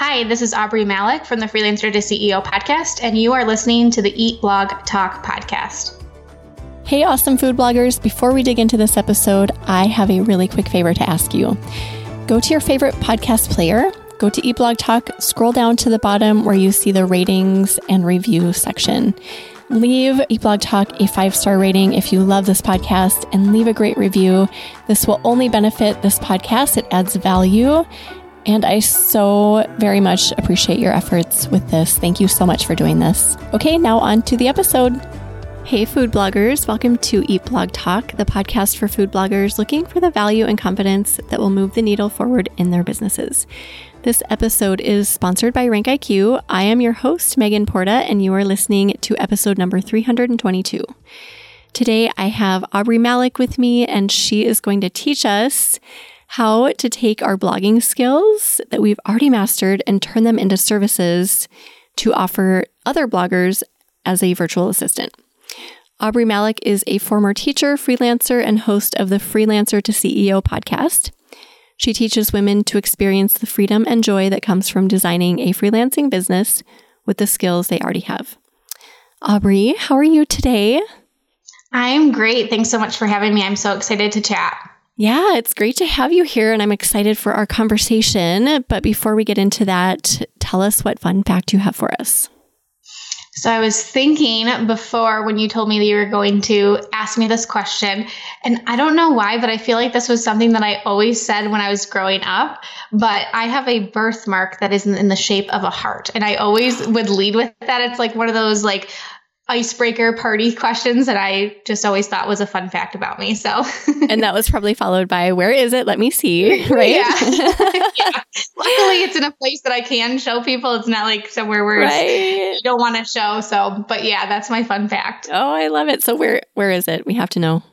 Hi, this is Aubrey Malik from the Freelancer to CEO podcast, and you are listening to the Eat Blog Talk podcast. Hey, awesome food bloggers. Before we dig into this episode, I have a really quick favor to ask you. Go to your favorite podcast player, go to Eat Blog Talk, scroll down to the bottom where you see the ratings and review section. Leave Eat Blog Talk a 5-star rating if you love this podcast, and leave a great review. This will only benefit this podcast. It adds value, and I so very much appreciate your efforts with this. Thank you so much for doing this. Okay, now on to the episode. Hey, food bloggers. Welcome to Eat Blog Talk, the podcast for food bloggers looking for the value and confidence that will move the needle forward in their businesses. This episode is sponsored by Rank IQ. I am your host, Megan Porta, and you are listening to episode number 322. Today, I have Aubrey Malik with me, and she is going to teach us how to take our blogging skills that we've already mastered and turn them into services to offer other bloggers as a virtual assistant. Aubrey Malik is a former teacher, freelancer, and host of the Freelancer to CEO podcast. She teaches women to experience the freedom and joy that comes from designing a freelancing business with the skills they already have. Aubrey, how are you today? I'm great. Thanks so much for having me. I'm so excited to chat. Yeah, it's great to have you here, and I'm excited for our conversation. But before we get into that, tell us what fun fact you have for us. So I was thinking before when you told me that you were going to ask me this question, and I don't know why, but I feel like this was something that I always said when I was growing up, but I have a birthmark that is in the shape of a heart, and I always would lead with that. It's like one of those like icebreaker party questions that I just always thought was a fun fact about me. So, and that was probably followed by, where is it? Let me see, right? Yeah. Luckily, it's in a place that I can show people. It's not like somewhere where you don't want to show. So, but yeah, that's my fun fact. Oh, I love it. So where is it? We have to know.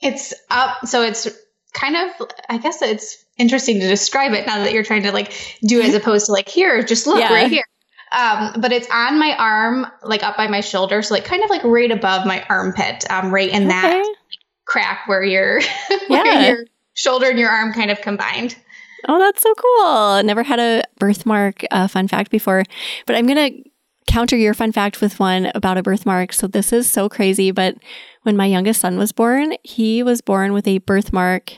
It's up. So it's kind of, I guess it's interesting to describe it now that you're trying to like do as opposed to like, here, just look right here. But it's on my arm, like up by my shoulder. So like kind of like right above my armpit, right in that crack where your your shoulder and your arm kind of combined. Oh, that's so cool. Never had a birthmark fun fact before, but I'm going to counter your fun fact with one about a birthmark. So this is so crazy, but when my youngest son was born, he was born with a birthmark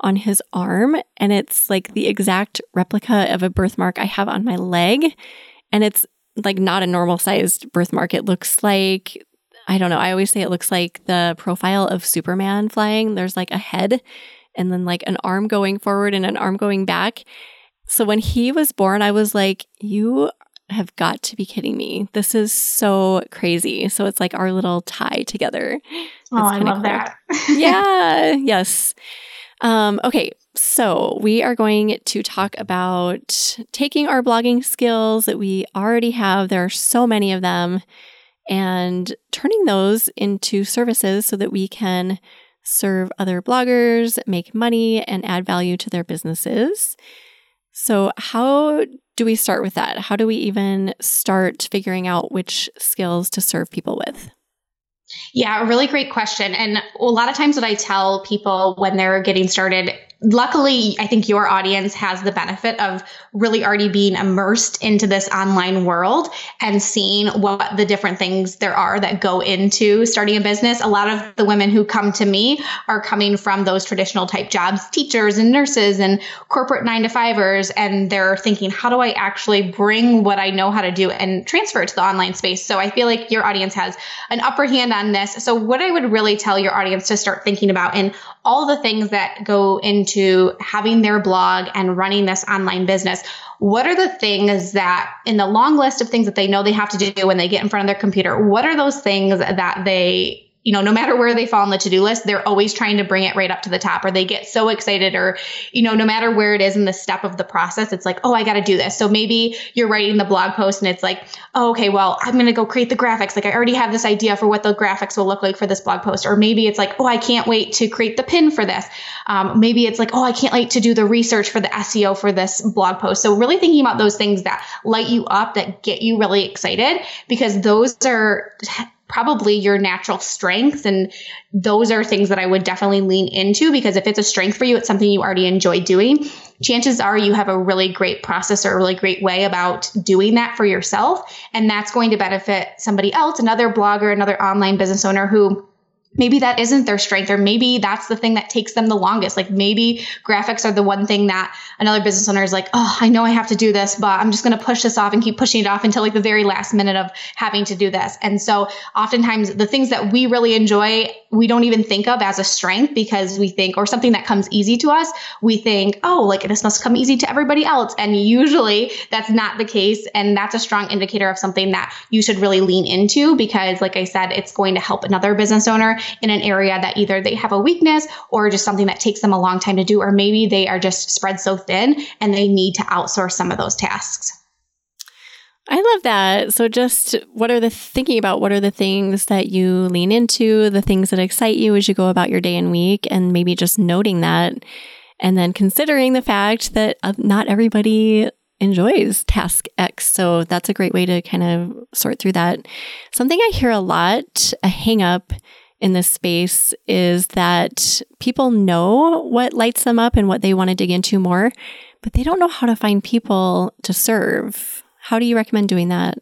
on his arm, and it's like the exact replica of a birthmark I have on my leg. And it's like not a normal sized birthmark. It looks like, I don't know, I always say it looks like the profile of Superman flying. There's like a head and then like an arm going forward and an arm going back. So when he was born, I was like, you have got to be kidding me. This is so crazy. So it's like our little tie together. Oh, I love that. Yeah. Yes. Okay. So we are going to talk about taking our blogging skills that we already have, there are so many of them, and turning those into services so that we can serve other bloggers, make money, and add value to their businesses. So how do we start with that? How do we even start figuring out which skills to serve people with? Yeah, a really great question. And a lot of times what I tell people when they're getting started, luckily, I think your audience has the benefit of really already being immersed into this online world and seeing what the different things there are that go into starting a business. A lot of the women who come to me are coming from those traditional type jobs, teachers and nurses and corporate 9-to-5ers. And they're thinking, how do I actually bring what I know how to do and transfer it to the online space? So I feel like your audience has an upper hand on this. So what I would really tell your audience to start thinking about and all the things that go into having their blog and running this online business. What are the things that in the long list of things that they know they have to do when they get in front of their computer? What are those things that they, you know, no matter where they fall on the to-do list, they're always trying to bring it right up to the top, or they get so excited, or, you know, no matter where it is in the step of the process, it's like, oh, I got to do this. So maybe you're writing the blog post and it's like, oh, okay, well, I'm going to go create the graphics. Like I already have this idea for what the graphics will look like for this blog post. Or maybe it's like, oh, I can't wait to create the pin for this. Maybe it's like, oh, I can't wait to do the research for the SEO for this blog post. So really thinking about those things that light you up, that get you really excited, because those are probably your natural strengths. And those are things that I would definitely lean into, because if it's a strength for you, it's something you already enjoy doing. Chances are you have a really great process or a really great way about doing that for yourself. And that's going to benefit somebody else, another blogger, another online business owner who maybe that isn't their strength, or maybe that's the thing that takes them the longest. Like maybe graphics are the one thing that another business owner is like, oh, I know I have to do this, but I'm just going to push this off and keep pushing it off until like the very last minute of having to do this. And so oftentimes the things that we really enjoy, we don't even think of as a strength, because we think, or something that comes easy to us, we think, oh, like this must come easy to everybody else. And usually that's not the case. And that's a strong indicator of something that you should really lean into, because like I said, it's going to help another business owner in an area that either they have a weakness or just something that takes them a long time to do, or maybe they are just spread so thin and they need to outsource some of those tasks. I love that. So just what are the things that you lean into, the things that excite you as you go about your day and week, and maybe just noting that, and then considering the fact that not everybody enjoys task X. So that's a great way to kind of sort through that. Something I hear a lot, a hang up in this space, is that people know what lights them up and what they want to dig into more, but they don't know how to find people to serve. How do you recommend doing that?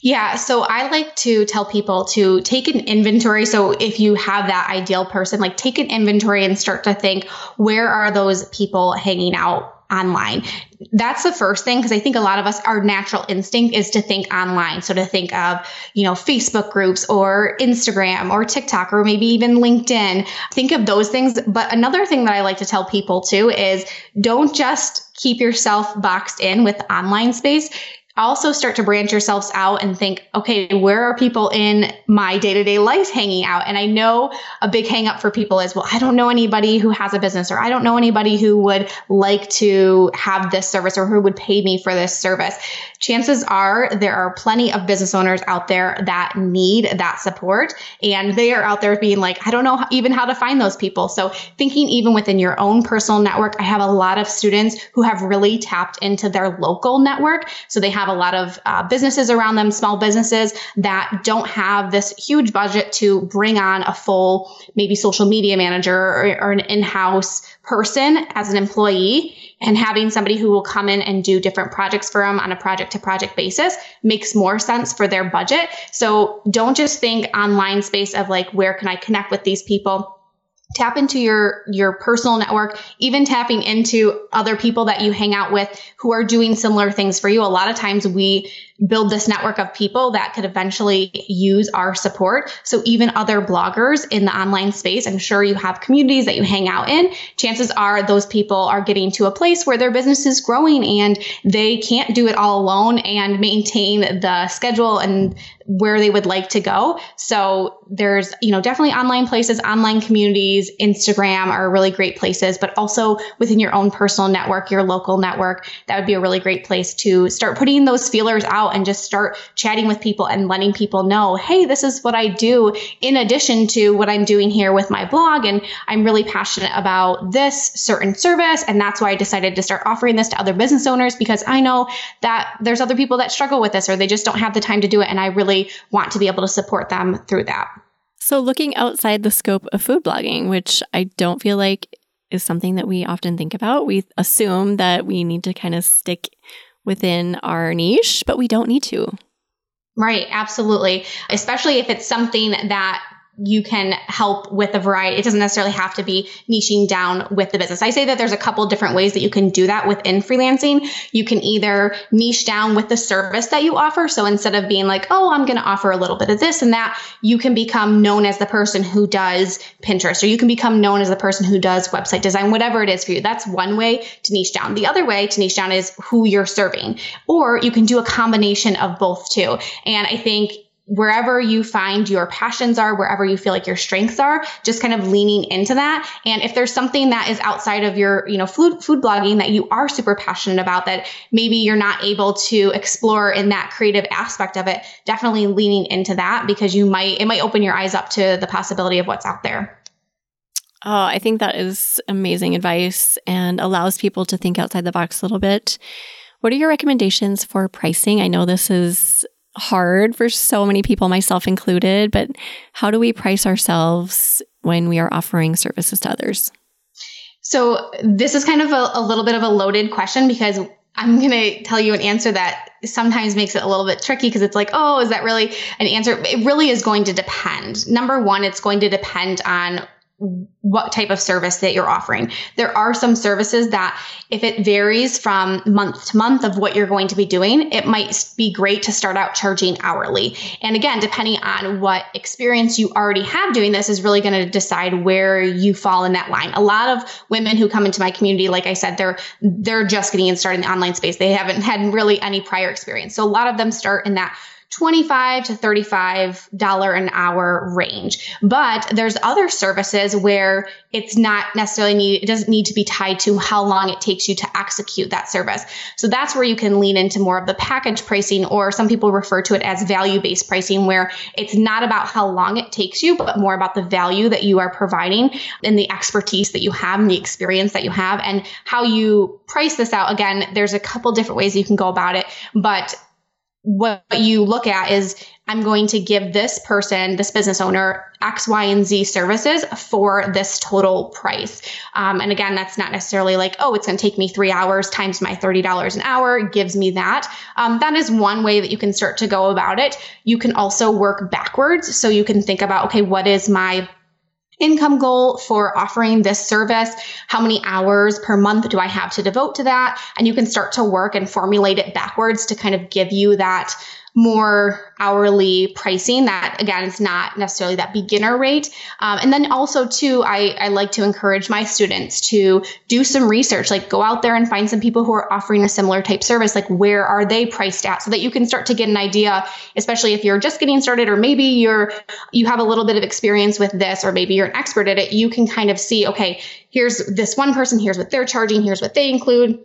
Yeah. So I like to tell people to take an inventory. So if you have that ideal person, like take an inventory and start to think, where are those people hanging out online? That's the first thing, because I think a lot of us, our natural instinct is to think online. So to think of, Facebook groups or Instagram or TikTok or maybe even LinkedIn, think of those things. But another thing that I like to tell people too is don't just keep yourself boxed in with online space. Also start to branch yourselves out and think, okay, where are people in my day-to-day life hanging out? And I know a big hang up for people is, well, I don't know anybody who has a business, or I don't know anybody who would like to have this service or who would pay me for this service. Chances are there are plenty of business owners out there that need that support, and they are out there being like, I don't know even how to find those people. So thinking even within your own personal network, I have a lot of students who have really tapped into their local network. So they have a lot of businesses around them, small businesses that don't have this huge budget to bring on a full, maybe social media manager or an in-house person as an employee. And having somebody who will come in and do different projects for them on a project to project basis makes more sense for their budget. So don't just think online space of like, where can I connect with these people? Tap into your personal network, even tapping into other people that you hang out with who are doing similar things for you. A lot of times we build this network of people that could eventually use our support. So even other bloggers in the online space, I'm sure you have communities that you hang out in. Chances are those people are getting to a place where their business is growing and they can't do it all alone and maintain the schedule and where they would like to go. So there's, definitely online places, online communities, Instagram are really great places, but also within your own personal network, your local network, that would be a really great place to start putting those feelers out and just start chatting with people and letting people know, hey, this is what I do in addition to what I'm doing here with my blog. And I'm really passionate about this certain service. And that's why I decided to start offering this to other business owners, because I know that there's other people that struggle with this, or they just don't have the time to do it. And I really want to be able to support them through that. So looking outside the scope of food blogging, which I don't feel like is something that we often think about. We assume that we need to kind of stick within our niche, but we don't need to. Right. Absolutely. Especially if it's something that you can help with a variety. It doesn't necessarily have to be niching down with the business. I say that there's a couple different ways that you can do that within freelancing. You can either niche down with the service that you offer. So instead of being like, oh, I'm going to offer a little bit of this and that, you can become known as the person who does Pinterest, or you can become known as the person who does website design, whatever it is for you. That's one way to niche down. The other way to niche down is who you're serving, or you can do a combination of both too. And I think wherever you find your passions are, wherever you feel like your strengths are, just kind of leaning into that. And if there's something that is outside of your, food blogging that you are super passionate about that maybe you're not able to explore in that creative aspect of it, definitely leaning into that, because it might open your eyes up to the possibility of what's out there. Oh, I think that is amazing advice and allows people to think outside the box a little bit. What are your recommendations for pricing? I know this is hard for so many people, myself included, but how do we price ourselves when we are offering services to others? So this is kind of a little bit of a loaded question, because I'm going to tell you an answer that sometimes makes it a little bit tricky, because it's like, oh, is that really an answer? It really is going to depend. Number one, it's going to depend on what type of service that you're offering. There are some services that if it varies from month to month of what you're going to be doing, it might be great to start out charging hourly. And again, depending on what experience you already have doing this is really going to decide where you fall in that line. A lot of women who come into my community, like I said, they're just getting started in the online space. They haven't had really any prior experience. So a lot of them start in that $25 to $35 an hour range. But there's other services where it's not necessarily it doesn't need to be tied to how long it takes you to execute that service. So that's where you can lean into more of the package pricing, or some people refer to it as value-based pricing, where it's not about how long it takes you, but more about the value that you are providing and the expertise that you have and the experience that you have and how you price this out. Again, there's a couple different ways you can go about it, but what you look at is, I'm going to give this person, this business owner, X, Y, and Z services for this total price. And again, that's not necessarily like, oh, it's going to take me 3 hours times my $30 an hour gives me that. That is one way that you can start to go about it. You can also work backwards. So you can think about, okay, what is my income goal for offering this service? How many hours per month do I have to devote to that? And you can start to work and formulate it backwards to kind of give you that more hourly pricing that, again, it's not necessarily that beginner rate. And then also too, I like to encourage my students to do some research, like go out there and find some people who are offering a similar type service, like where are they priced at, so that you can start to get an idea, especially if you're just getting started, or maybe you have a little bit of experience with this, or maybe you're an expert at it. You can kind of see, okay, here's this one person, here's what they're charging, here's what they include,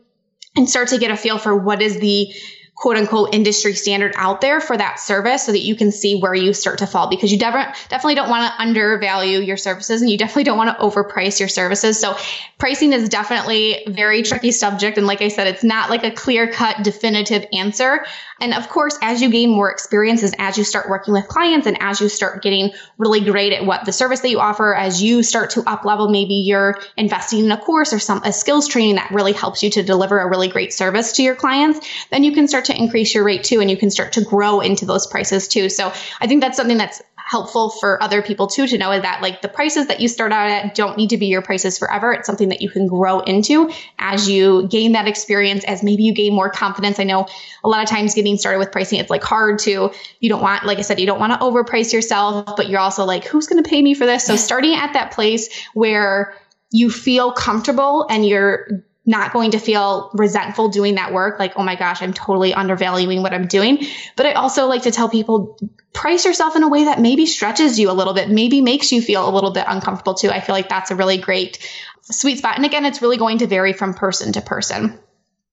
and start to get a feel for what is the quote unquote industry standard out there for that service, so that you can see where you start to fall, because you definitely don't want to undervalue your services, and you definitely don't want to overprice your services. So pricing is definitely a very tricky subject. And like I said, it's not like a clear cut, definitive answer. And of course, as you gain more experiences, as you start working with clients, and as you start getting really great at what the service that you offer, as you start to up level, maybe you're investing in a course or a skills training that really helps you to deliver a really great service to your clients, then you can start to increase your rate too, and you can start to grow into those prices too. So I think that's something that's helpful for other people too, to know, is that like the prices that you start out at don't need to be your prices forever. It's something that you can grow into as you gain that experience, as maybe you gain more confidence. I know a lot of times getting started with pricing, it's like hard to, you don't want, like I said, you don't want to overprice yourself, but you're also like, who's going to pay me for this? So starting at that place where you feel comfortable and you're not going to feel resentful doing that work. Like, oh my gosh, I'm totally undervaluing what I'm doing. But I also like to tell people, price yourself in a way that maybe stretches you a little bit, maybe makes you feel a little bit uncomfortable too. I feel like that's a really great sweet spot. And again, it's really going to vary from person to person.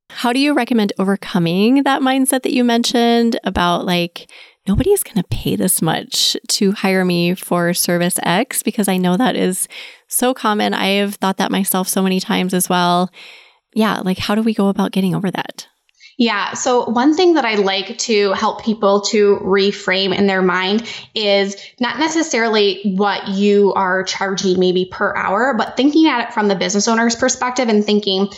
How do you recommend overcoming that mindset that you mentioned about like, nobody's going to pay this much to hire me for service X? Because I know that is so common. I have thought that myself so many times as well. Yeah, like how do we go about getting over that? Yeah. So one thing that I like to help people to reframe in their mind is not necessarily what you are charging maybe per hour, but thinking at it from the business owner's perspective and thinking,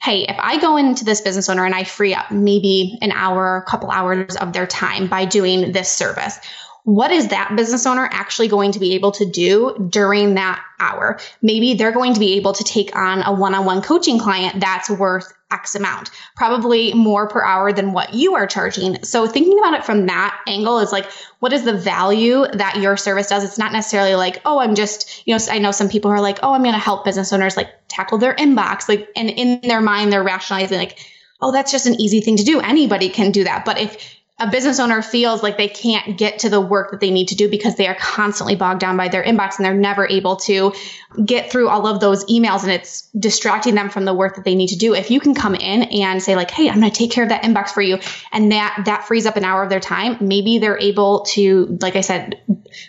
hey, if I go into this business owner and I free up maybe an hour, a couple hours of their time by doing this service, what is that business owner actually going to be able to do during that hour? Maybe they're going to be able to take on a one-on-one coaching client that's worth X amount, probably more per hour than what you are charging. So thinking about it from that angle is like, what is the value that your service does? It's not necessarily like, oh, I'm just, you know, I know some people are like, oh, I'm going to help business owners like tackle their inbox. Like, and in their mind, they're rationalizing like, oh, that's just an easy thing to do. Anybody can do that. But if a business owner feels like they can't get to the work that they need to do because they are constantly bogged down by their inbox and they're never able to get through all of those emails and it's distracting them from the work that they need to do. If you can come in and say like, hey, I'm going to take care of that inbox for you, and that frees up an hour of their time, maybe they're able to, like I said,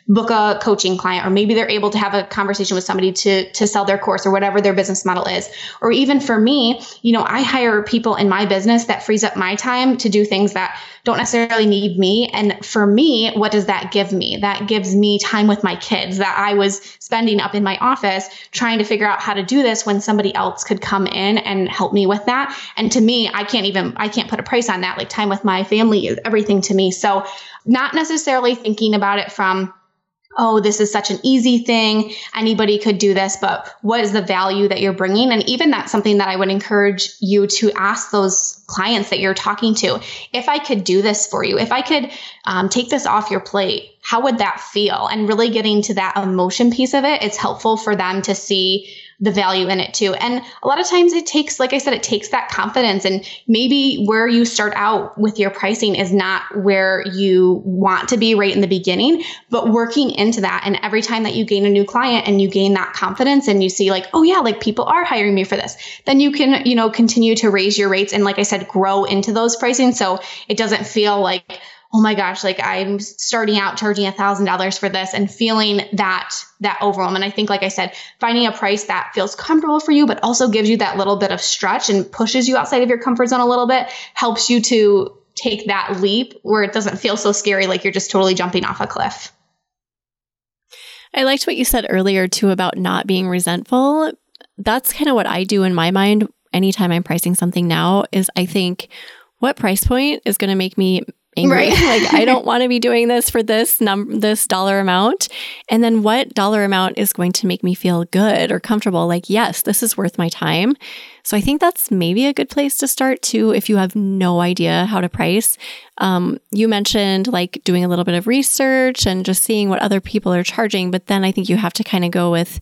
book a coaching client, or maybe they're able to have a conversation with somebody to sell their course or whatever their business model is. Or even for me, you know, I hire people in my business that frees up my time to do things that don't necessarily need me. And for me, what does that give me? That gives me time with my kids that I was spending up in my office trying to figure out how to do this when somebody else could come in and help me with that. And to me, I can't put a price on that. Like, time with my family is everything to me. So not necessarily thinking about it from, oh, this is such an easy thing, anybody could do this, but what is the value that you're bringing? And even that's something that I would encourage you to ask those clients that you're talking to. If I could do this for you, if I could take this off your plate, how would that feel? And really getting to that emotion piece of it, it's helpful for them to see the value in it too. And a lot of times it takes, like I said, it takes that confidence, and maybe where you start out with your pricing is not where you want to be right in the beginning, but working into that. And every time that you gain a new client and you gain that confidence and you see like, oh yeah, like people are hiring me for this, then you can, you know, continue to raise your rates. And like I said, grow into those pricing. So it doesn't feel like, oh my gosh, like I'm starting out charging $1,000 for this and feeling that overwhelm. And I think, like I said, finding a price that feels comfortable for you, but also gives you that little bit of stretch and pushes you outside of your comfort zone a little bit, helps you to take that leap where it doesn't feel so scary, like you're just totally jumping off a cliff. I liked what you said earlier too about not being resentful. That's kind of what I do in my mind anytime I'm pricing something now is I think, what price point is going to make me angry. Right. Like, I don't want to be doing this for this dollar amount. And then what dollar amount is going to make me feel good or comfortable? Like, yes, this is worth my time. So I think that's maybe a good place to start too if you have no idea how to price. You mentioned like doing a little bit of research and just seeing what other people are charging. But then I think you have to kind of go with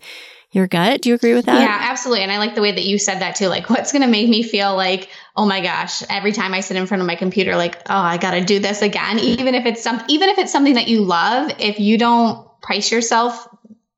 your gut. Do you agree with that? Yeah, absolutely. And I like the way that you said that too. Like, what's going to make me feel like, oh my gosh, every time I sit in front of my computer, like, oh, I got to do this again. Even if it's something that you love, if you don't price yourself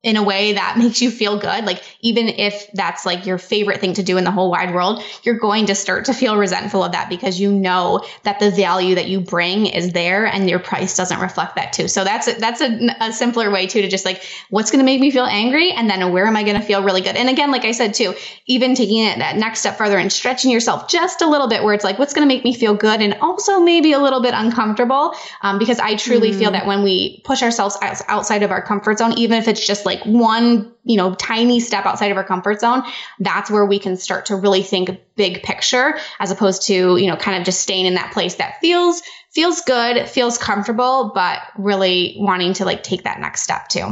in a way that makes you feel good, like even if that's like your favorite thing to do in the whole wide world, you're going to start to feel resentful of that because you know that the value that you bring is there and your price doesn't reflect that too. So that's a simpler way too, to just like, what's going to make me feel angry? And then where am I going to feel really good? And again, like I said too, even taking it that next step further and stretching yourself just a little bit where it's like, what's going to make me feel good? And also maybe a little bit uncomfortable because I truly feel that when we push ourselves outside of our comfort zone, even if it's just like one, you know, tiny step outside of our comfort zone, that's where we can start to really think big picture as opposed to, you know, kind of just staying in that place that feels good, feels comfortable, but really wanting to like take that next step too.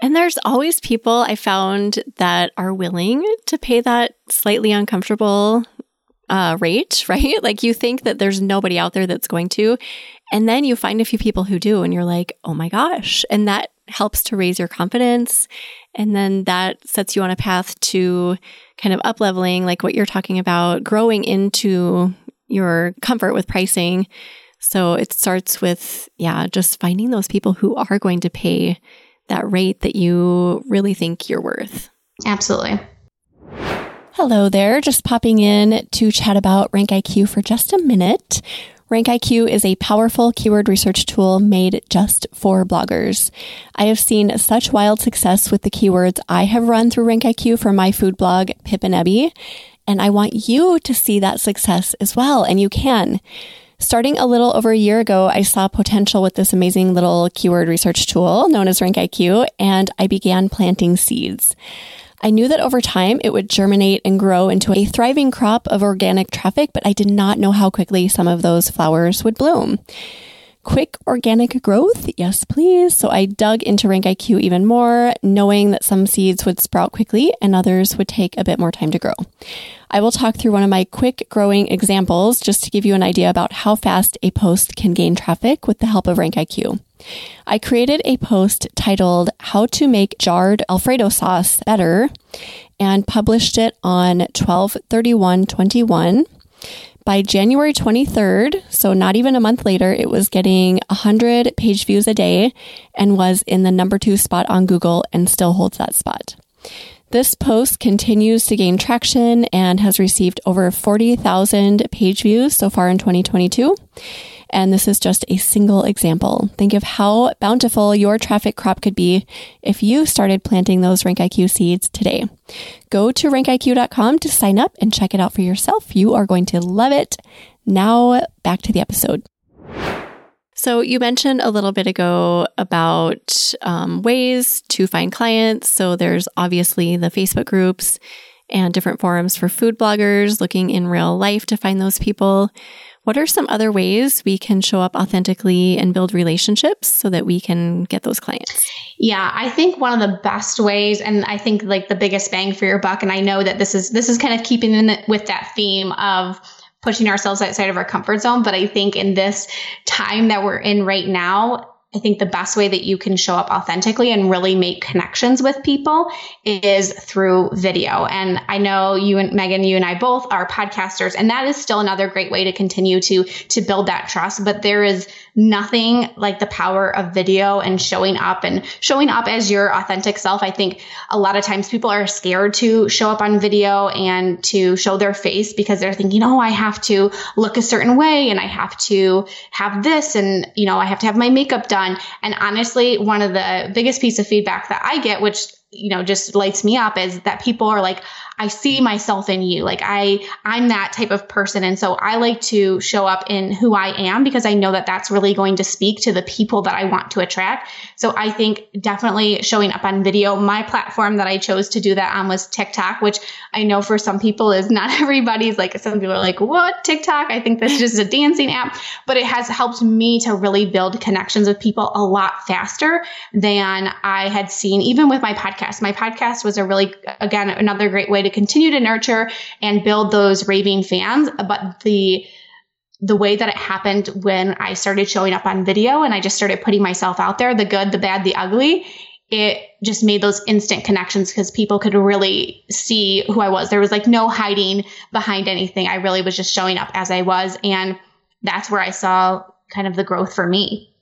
And there's always people I found that are willing to pay that slightly uncomfortable rate, right? Like you think that there's nobody out there that's going to, and then you find a few people who do and you're like, oh my gosh. And that helps to raise your confidence. And then that sets you on a path to kind of up leveling, like what you're talking about, growing into your comfort with pricing. So it starts with, just finding those people who are going to pay that rate that you really think you're worth. Absolutely. Hello there. Just popping in to chat about Rank IQ for just a minute. Rank IQ is a powerful keyword research tool made just for bloggers. I have seen such wild success with the keywords I have run through Rank IQ for my food blog, Pip and Ebby, and I want you to see that success as well, and you can. Starting a little over a year ago, I saw potential with this amazing little keyword research tool known as Rank IQ, and I began planting seeds. I knew that over time it would germinate and grow into a thriving crop of organic traffic, but I did not know how quickly some of those flowers would bloom. Quick organic growth? Yes, please. So I dug into Rank IQ even more, knowing that some seeds would sprout quickly and others would take a bit more time to grow. I will talk through one of my quick growing examples just to give you an idea about how fast a post can gain traffic with the help of Rank IQ. I created a post titled How to Make Jarred Alfredo Sauce Better and published it on 12/31/21. By January 23rd, so not even a month later, it was getting 100 page views a day and was in the number 2 spot on Google and still holds that spot. This post continues to gain traction and has received over 40,000 page views so far in 2022. And this is just a single example. Think of how bountiful your traffic crop could be if you started planting those Rank IQ seeds today. Go to rankiq.com to sign up and check it out for yourself. You are going to love it. Now back to the episode. So you mentioned a little bit ago about ways to find clients. So there's obviously the Facebook groups and different forums for food bloggers, looking in real life to find those people. What are some other ways we can show up authentically and build relationships so that we can get those clients? Yeah, I think one of the best ways, and I think like the biggest bang for your buck, and I know that this is kind of keeping in with that theme of pushing ourselves outside of our comfort zone. But I think in this time that we're in right now, I think the best way that you can show up authentically and really make connections with people is through video. And I know you and Megan, you and I both are podcasters, and that is still another great way to continue to build that trust. But there is nothing like the power of video and showing up as your authentic self. I think a lot of times people are scared to show up on video and to show their face because they're thinking, oh, I have to look a certain way and I have to have this and, you know, I have to have my makeup done. And honestly, one of the biggest pieces of feedback that I get, which, you know, just lights me up, is that people are like, I see myself in you. Like I'm that type of person. And so I like to show up in who I am because I know that that's really going to speak to the people that I want to attract. So I think definitely showing up on video, my platform that I chose to do that on was TikTok, which I know for some people is not everybody's, like some people are like, what, TikTok? I think that's just a dancing app, but it has helped me to really build connections with people a lot faster than I had seen, even with my podcast. My podcast was another great way to continue to nurture and build those raving fans. But the way that it happened when I started showing up on video and I just started putting myself out there, the good, the bad, the ugly, it just made those instant connections because people could really see who I was. There was like no hiding behind anything. I really was just showing up as I was. And that's where I saw kind of the growth for me.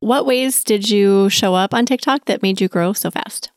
What ways did you show up on TikTok that made you grow so fast?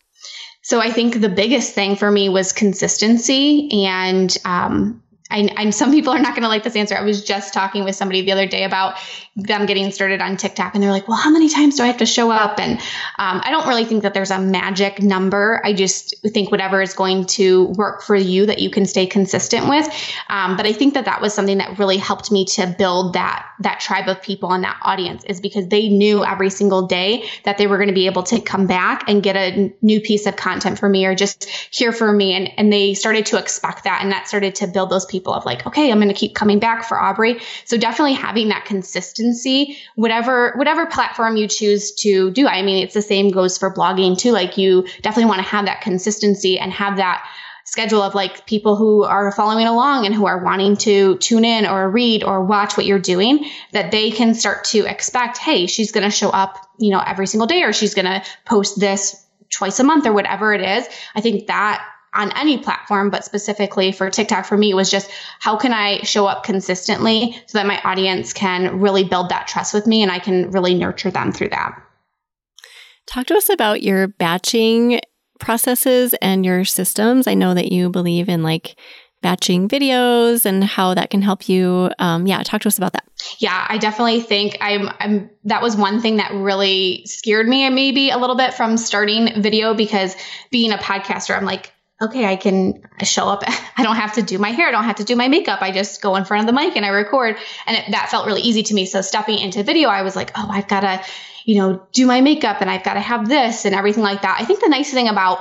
So I think the biggest thing for me was consistency. And some people are not going to like this answer. I was just talking with somebody the other day about them getting started on TikTok. And they're like, well, how many times do I have to show up? And I don't really think that there's a magic number. I just think whatever is going to work for you that you can stay consistent with. But I think that was something that really helped me to build that tribe of people and that audience, is because they knew every single day that they were going to be able to come back and get a new piece of content from me or just hear from me. And they started to expect that. And that started to build those people of like, okay, I'm going to keep coming back for Aubrey. So definitely having that consistency, whatever platform you choose to do. I mean, it's the same goes for blogging too. Like you definitely want to have that consistency and have that schedule of like people who are following along and who are wanting to tune in or read or watch what you're doing, that they can start to expect, hey, she's going to show up, you know, every single day, or she's going to post this twice a month or whatever it is. I think that on any platform, but specifically for TikTok, for me, it was just how can I show up consistently so that my audience can really build that trust with me and I can really nurture them through that. Talk to us about your batching processes and your systems. I know that you believe in like batching videos and how that can help you. Talk to us about that. Yeah, I definitely think that was one thing that really scared me maybe a little bit from starting video, because being a podcaster, I'm like, okay, I can show up. I don't have to do my hair. I don't have to do my makeup. I just go in front of the mic and I record. And that felt really easy to me. So stepping into video, I was like, oh, I've got to, you know, do my makeup and I've got to have this and everything like that. I think the nice thing about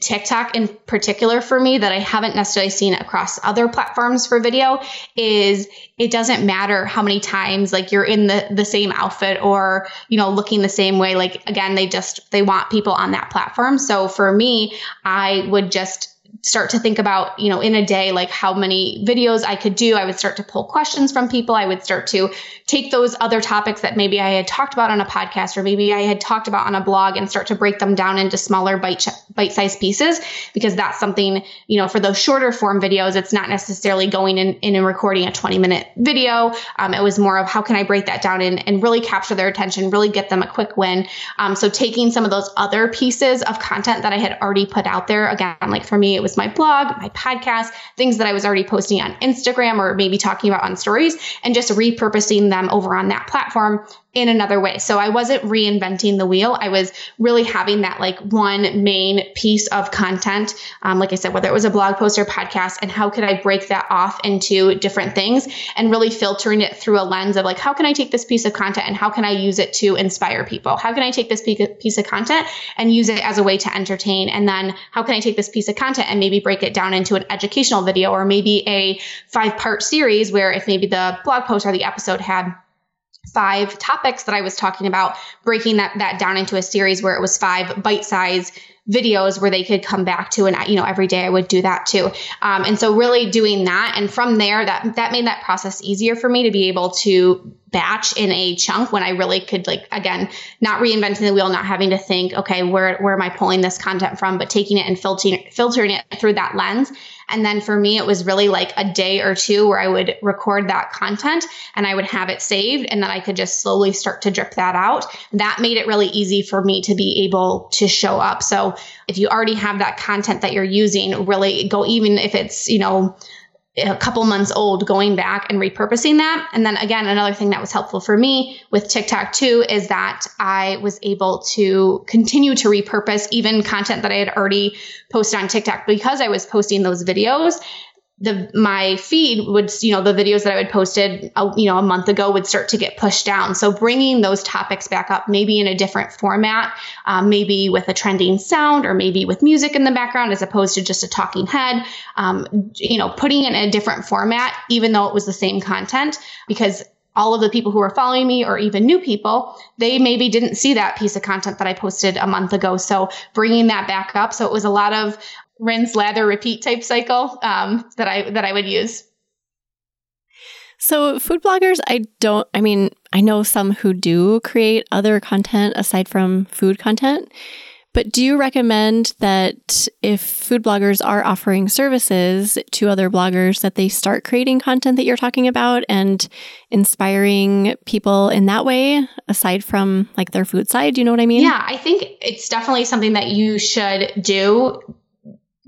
TikTok in particular for me that I haven't necessarily seen across other platforms for video is it doesn't matter how many times like you're in the same outfit or, you know, looking the same way. Like, again, they want people on that platform. So for me, I would just start to think about, you know, in a day, like how many videos I could do. I would start to pull questions from people. I would start to take those other topics that maybe I had talked about on a podcast or maybe I had talked about on a blog and start to break them down into smaller bite-sized pieces, because that's something, you know, for those shorter form videos, it's not necessarily going in and recording a 20-minute video. It was more of how can I break that down and really capture their attention, really get them a quick win. So taking some of those other pieces of content that I had already put out there, again, like for me, it was my blog, my podcast, things that I was already posting on Instagram or maybe talking about on stories, and just repurposing them over on that platform in another way. So I wasn't reinventing the wheel. I was really having that like one main piece of content. Like I said, whether it was a blog post or podcast, and how could I break that off into different things and really filtering it through a lens of like, how can I take this piece of content and how can I use it to inspire people? How can I take this piece of content and use it as a way to entertain? And then how can I take this piece of content and maybe break it down into an educational video, or maybe a 5-part series where if maybe the blog post or the episode had 5 topics that I was talking about, breaking that down into a series where it was 5 bite-sized videos where they could come back to. And, you know, every day I would do that too. And so really doing that. And from there, that made that process easier for me to be able to batch in a chunk when I really could, like, again, not reinventing the wheel, not having to think, okay, where am I pulling this content from, but taking it and filtering it through that lens. And then for me, it was really like a day or two where I would record that content and I would have it saved, and then I could just slowly start to drip that out. That made it really easy for me to be able to show up. So if you already have that content that you're using, really go, even if it's, you know, a couple months old, going back and repurposing that. And then again, another thing that was helpful for me with TikTok too, is that I was able to continue to repurpose even content that I had already posted on TikTok, because I was posting those videos. My feed would, you know, the videos that I had posted, you know, a month ago would start to get pushed down. So bringing those topics back up, maybe in a different format, maybe with a trending sound, or maybe with music in the background, as opposed to just a talking head, you know, putting it in a different format, even though it was the same content, because all of the people who were following me, or even new people, they maybe didn't see that piece of content that I posted a month ago. So bringing that back up. So it was a lot of rinse, lather, repeat type cycle that I would use. So food bloggers, I know some who do create other content aside from food content, but do you recommend that if food bloggers are offering services to other bloggers, that they start creating content that you're talking about and inspiring people in that way, aside from like their food side? Do you know what I mean? Yeah, I think it's definitely something that you should do,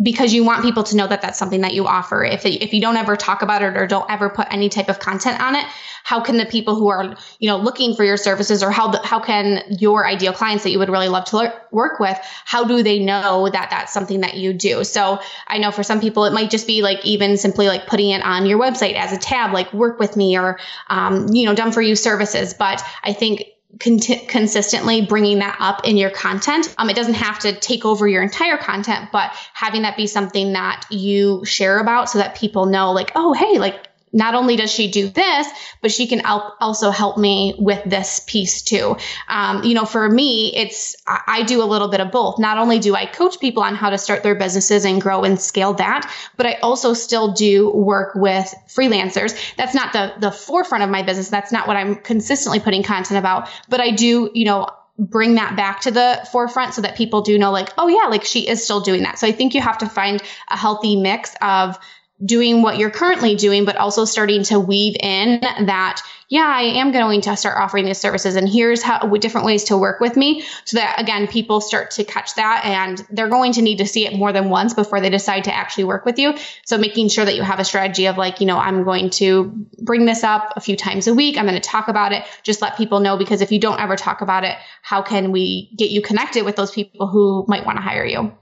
because you want people to know that that's something that you offer. If you don't ever talk about it or don't ever put any type of content on it, how can the people who are, you know, looking for your services, or how can your ideal clients that you would really love to work with, how do they know that that's something that you do? So I know for some people, it might just be like even simply like putting it on your website as a tab, like work with me, or, you know, done for you services. But I think consistently bringing that up in your content. It doesn't have to take over your entire content, but having that be something that you share about, so that people know like, oh, hey, like not only does she do this, but she can also help me with this piece too. You know, for me, I do a little bit of both. Not only do I coach people on how to start their businesses and grow and scale that, but I also still do work with freelancers. That's not the forefront of my business. That's not what I'm consistently putting content about, but I do, you know, bring that back to the forefront so that people do know like, oh yeah, like she is still doing that. So I think you have to find a healthy mix of doing what you're currently doing, but also starting to weave in that, yeah, I am going to start offering these services, and here's how different ways to work with me, so that again, people start to catch that, and they're going to need to see it more than once before they decide to actually work with you. So making sure that you have a strategy of like, you know, I'm going to bring this up a few times a week. I'm going to talk about it. Just let people know, because if you don't ever talk about it, how can we get you connected with those people who might want to hire you?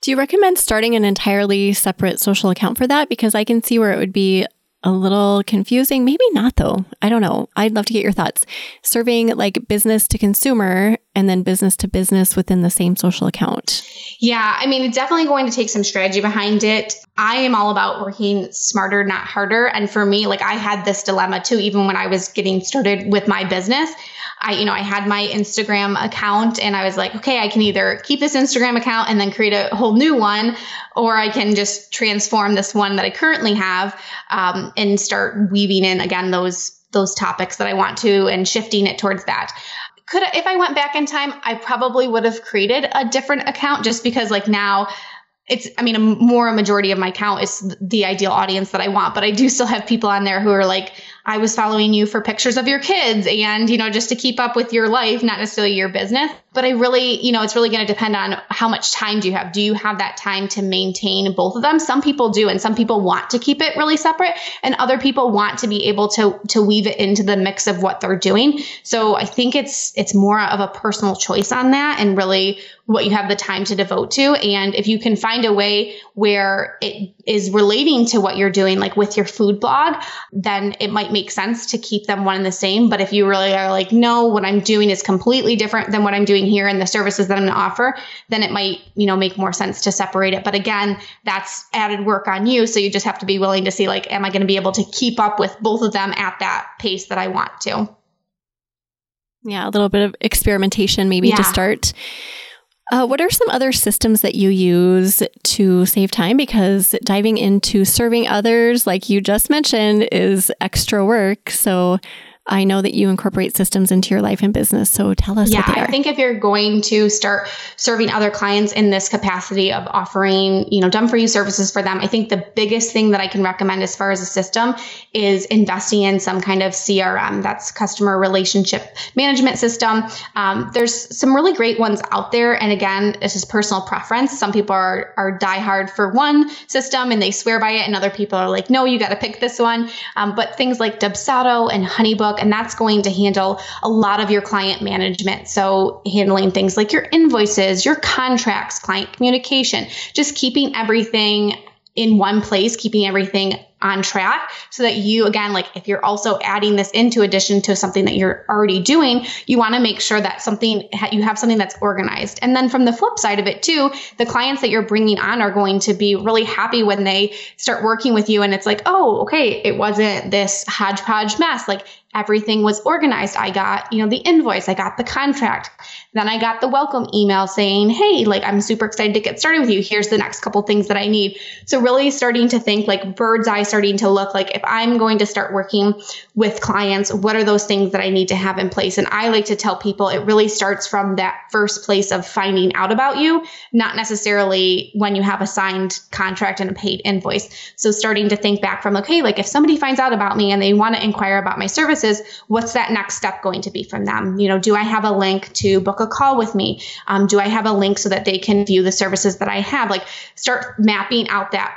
Do you recommend starting an entirely separate social account for that? Because I can see where it would be a little confusing. Maybe not, though. I don't know. I'd love to get your thoughts. Serving like business to consumer and then business to business within the same social account. Yeah, I mean, it's definitely going to take some strategy behind it. I am all about working smarter, not harder. And for me, like I had this dilemma too, even when I was getting started with my business. I had my Instagram account, and I was like, okay, I can either keep this Instagram account and then create a whole new one, or I can just transform this one that I currently have, and start weaving in again, those topics that I want to, and shifting it towards that. If I went back in time, I probably would have created a different account, just because like now a majority of my account is the ideal audience that I want, but I do still have people on there who are like, I was following you for pictures of your kids and, you know, just to keep up with your life, not necessarily your business. But I really, you know, it's really going to depend on how much time do you have. Do you have that time to maintain both of them? Some people do, and some people want to keep it really separate, and other people want to be able to weave it into the mix of what they're doing. So I think it's more of a personal choice on that, and really what you have the time to devote to. And if you can find a way where it is relating to what you're doing, like with your food blog, then it might make sense to keep them one and the same. But if you really are like, no, what I'm doing is completely different than what I'm doing here and the services that I'm going to offer, then it might, you know, make more sense to separate it. But again, that's added work on you. So you just have to be willing to see, like, am I going to be able to keep up with both of them at that pace that I want to? Yeah. A little bit of experimentation maybe to start. What are some other systems that you use to save time? Because diving into serving others, like you just mentioned, is extra work. So I know that you incorporate systems into your life and business. So tell us what they are. I think if you're going to start serving other clients in this capacity of offering, you know, done for you services for them, I think the biggest thing that I can recommend as far as a system is investing in some kind of CRM. That's customer relationship management system. There's some really great ones out there. And again, it's just personal preference. Some people are diehard for one system and they swear by it. And other people are like, no, you got to pick this one. But things like Dubsado and HoneyBook, and that's going to handle a lot of your client management. So handling things like your invoices, your contracts, client communication, just keeping everything in one place, keeping everything on track so that you, again, like if you're also adding this into addition to something that you're already doing, you want to make sure that you have something that's organized. And then from the flip side of it too, the clients that you're bringing on are going to be really happy when they start working with you. And it's like, oh, okay, it wasn't this hodgepodge mess. Like everything was organized. I got, you know, the invoice, I got the contract. Then I got the welcome email saying, hey, like I'm super excited to get started with you. Here's the next couple things that I need. So really starting to think like bird's eye, starting to look like if I'm going to start working with clients, what are those things that I need to have in place? And I like to tell people it really starts from that first place of finding out about you, not necessarily when you have a signed contract and a paid invoice. So starting to think back from, okay, like if somebody finds out about me and they want to inquire about my services, what's that next step going to be from them? You know, do I have a link to book a call with me? Do I have a link so that they can view the services that I have? Like start mapping out that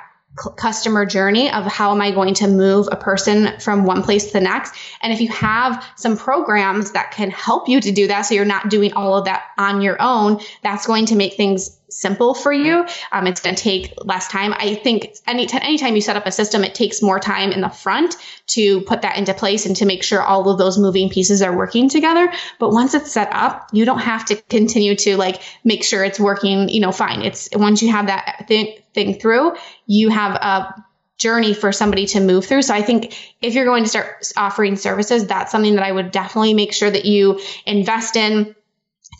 customer journey of how am I going to move a person from one place to the next. And if you have some programs that can help you to do that, so you're not doing all of that on your own, that's going to make things simple for you. It's going to take less time. I think anytime you set up a system, it takes more time in the front to put that into place and to make sure all of those moving pieces are working together. But once it's set up, you don't have to continue to like make sure it's working, you know, fine. It's once you have that thing through, you have a journey for somebody to move through. So I think if you're going to start offering services, that's something that I would definitely make sure that you invest in.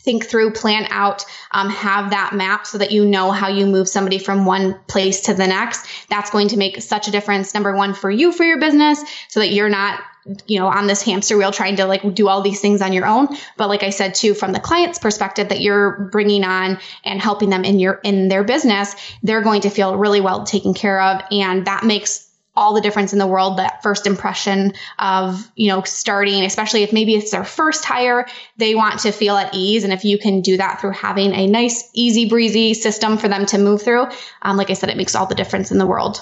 Think through, plan out, have that map so that you know how you move somebody from one place to the next. That's going to make such a difference, number one, for you, for your business, so that you're not, you know, on this hamster wheel trying to like do all these things on your own. But like I said, too, from the client's perspective that you're bringing on and helping them in their business, they're going to feel really well taken care of. And that makes all the difference in the world, that first impression of, you know, starting, especially if maybe it's their first hire, they want to feel at ease. And if you can do that through having a nice, easy breezy system for them to move through, like I said, it makes all the difference in the world.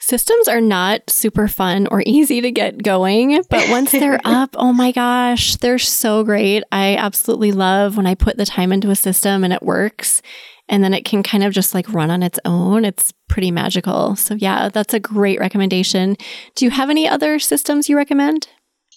Systems are not super fun or easy to get going, but once they're up, oh my gosh, they're so great. I absolutely love when I put the time into a system and it works. And then it can kind of just like run on its own. It's pretty magical. So yeah, that's a great recommendation. Do you have any other systems you recommend?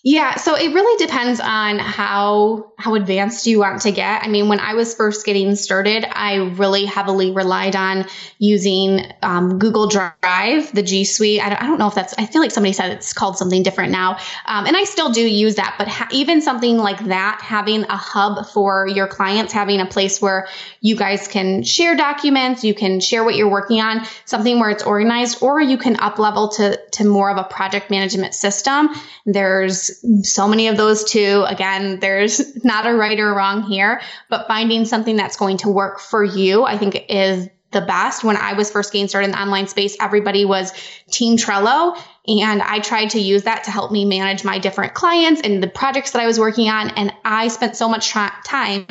Yeah. So it really depends on how advanced you want to get. I mean, when I was first getting started, I really heavily relied on using Google Drive, the G Suite. I don't know if that's, I feel like somebody said it's called something different now. And I still do use that, but even something like that, having a hub for your clients, having a place where you guys can share documents, you can share what you're working on, something where it's organized, or you can up level to more of a project management system. There's so many of those too. Again, there's not a right or wrong here, but finding something that's going to work for you, I think is the best. When I was first getting started in the online space, everybody was team Trello. And I tried to use that to help me manage my different clients and the projects that I was working on. And I spent so much time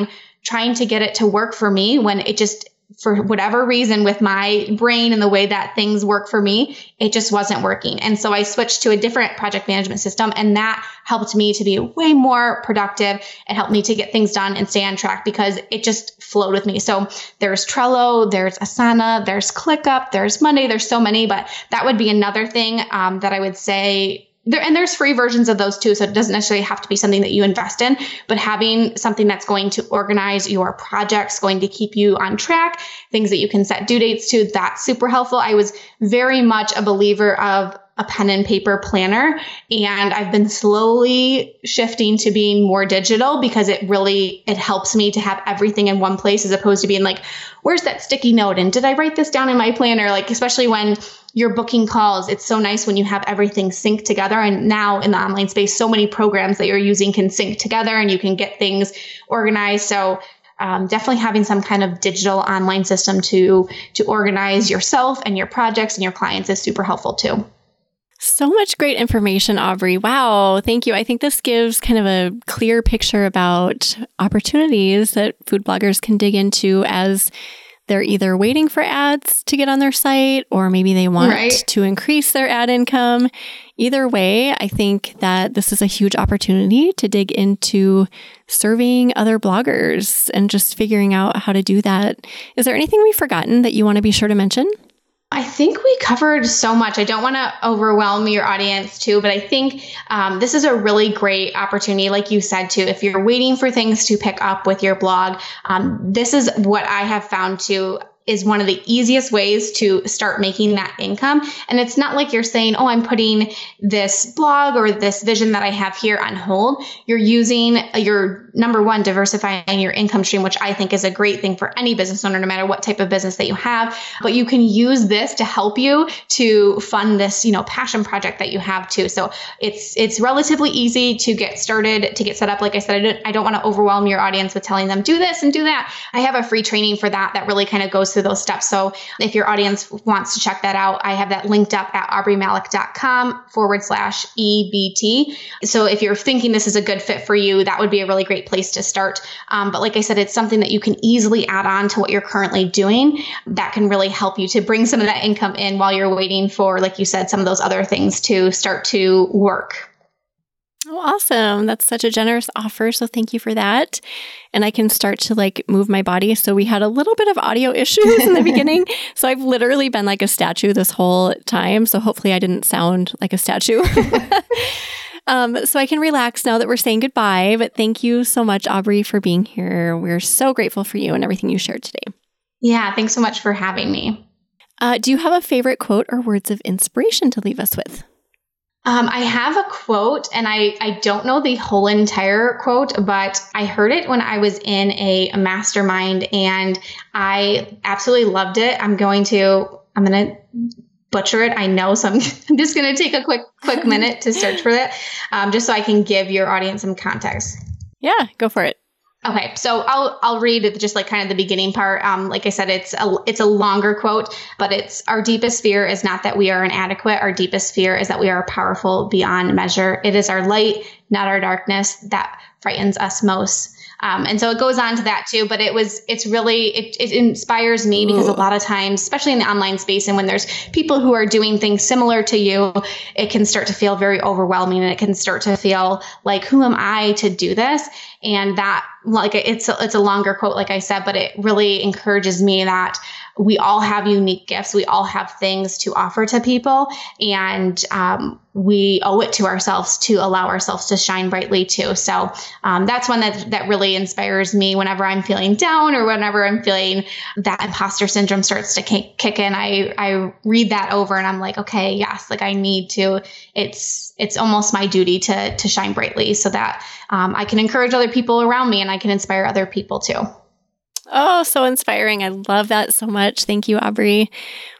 trying to get it to work for me when it just, for whatever reason, with my brain and the way that things work for me, it just wasn't working. And so I switched to a different project management system, and that helped me to be way more productive. It helped me to get things done and stay on track because it just flowed with me. So there's Trello, there's Asana, there's ClickUp, there's Monday, there's so many, but that would be another thing that I would say. And there's free versions of those too. So it doesn't necessarily have to be something that you invest in, but having something that's going to organize your projects, going to keep you on track, things that you can set due dates to, that's super helpful. I was very much a believer of a pen and paper planner, and I've been slowly shifting to being more digital because it helps me to have everything in one place as opposed to being like, where's that sticky note? And did I write this down in my planner? Like, especially when you're booking calls, it's so nice when you have everything synced together. And now in the online space, so many programs that you're using can sync together and you can get things organized. So definitely having some kind of digital online system to organize yourself and your projects and your clients is super helpful too. So much great information, Aubrey. Wow. Thank you. I think this gives kind of a clear picture about opportunities that food bloggers can dig into as they're either waiting for ads to get on their site, or maybe they want to increase their ad income. Either way, I think that this is a huge opportunity to dig into serving other bloggers and just figuring out how to do that. Is there anything we've forgotten that you want to be sure to mention? I think we covered so much. I don't want to overwhelm your audience too, but I think this is a really great opportunity, like you said, too. If you're waiting for things to pick up with your blog, this is what I have found too, is one of the easiest ways to start making that income. And it's not like you're saying, oh, I'm putting this blog or this vision that I have here on hold. You're using your number one, diversifying your income stream, which I think is a great thing for any business owner, no matter what type of business that you have. But you can use this to help you to fund this, passion project that you have too. So it's relatively easy to get started, to get set up. Like I said, I don't want to overwhelm your audience with telling them do this and do that. I have a free training for that really kind of goes through those steps. So if your audience wants to check that out, I have that linked up at aubreymalik.com/EBT. So if you're thinking this is a good fit for you, that would be a really great place to start. But like I said, it's something that you can easily add on to what you're currently doing that can really help you to bring some of that income in while you're waiting for, like you said, some of those other things to start to work. Oh, awesome. That's such a generous offer. So thank you for that. And I can start to move my body. So we had a little bit of audio issues in the beginning. So I've literally been like a statue this whole time. So hopefully I didn't sound like a statue. So I can relax now that we're saying goodbye. But thank you so much, Aubrey, for being here. We're so grateful for you and everything you shared today. Yeah. Thanks so much for having me. Do you have a favorite quote or words of inspiration to leave us with? I have a quote, and I don't know the whole entire quote, but I heard it when I was in a mastermind and I absolutely loved it. I'm going to butcher it. I know. So I'm just going to take a quick minute to search for that, just so I can give your audience some context. Yeah, go for it. Okay, so I'll read just kind of the beginning part. Like I said, it's a longer quote, but it's, our deepest fear is not that we are inadequate. Our deepest fear is that we are powerful beyond measure. It is our light, not our darkness, that frightens us most. And so it goes on to that too, but it inspires me because a lot of times, especially in the online space and when there's people who are doing things similar to you, it can start to feel very overwhelming and it can start to feel like, who am I to do this? And that, it's a longer quote, like I said, but it really encourages me that we all have unique gifts. We all have things to offer to people, and we owe it to ourselves to allow ourselves to shine brightly too. So that's one that really inspires me whenever I'm feeling down or whenever I'm feeling that imposter syndrome starts to kick in. I read that over and I'm like, okay, yes, I need to. It's almost my duty to shine brightly so that I can encourage other people around me and I can inspire other people too. Oh, so inspiring. I love that so much. Thank you, Aubrey.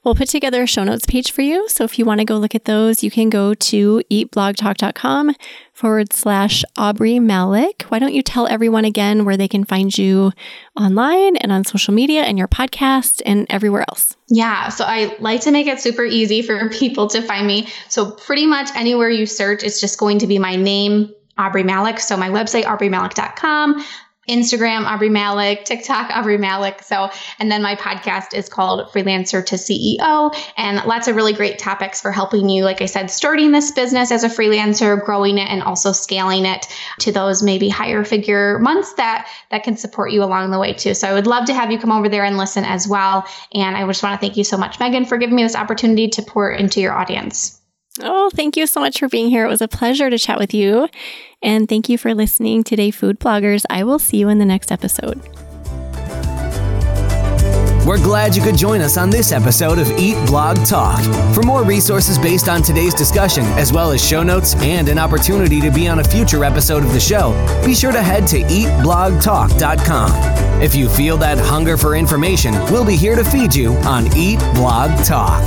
We'll put together a show notes page for you. So if you want to go look at those, you can go to eatblogtalk.com/Aubrey Malik. Why don't you tell everyone again where they can find you online and on social media and your podcast and everywhere else? Yeah. So I like to make it super easy for people to find me. So pretty much anywhere you search, it's just going to be my name, Aubrey Malik. So my website, aubreymalek.com. Instagram, Aubrey Malik, TikTok, Aubrey Malik. So, and then my podcast is called Freelancer to CEO, and lots of really great topics for helping you, like I said, starting this business as a freelancer, growing it, and also scaling it to those maybe higher figure months that can support you along the way too. So I would love to have you come over there and listen as well. And I just want to thank you so much, Megan, for giving me this opportunity to pour into your audience. Oh, thank you so much for being here. It was a pleasure to chat with you. And thank you for listening today, food bloggers. I will see you in the next episode. We're glad you could join us on this episode of Eat Blog Talk. For more resources based on today's discussion, as well as show notes and an opportunity to be on a future episode of the show, be sure to head to eatblogtalk.com. If you feel that hunger for information, we'll be here to feed you on Eat Blog Talk.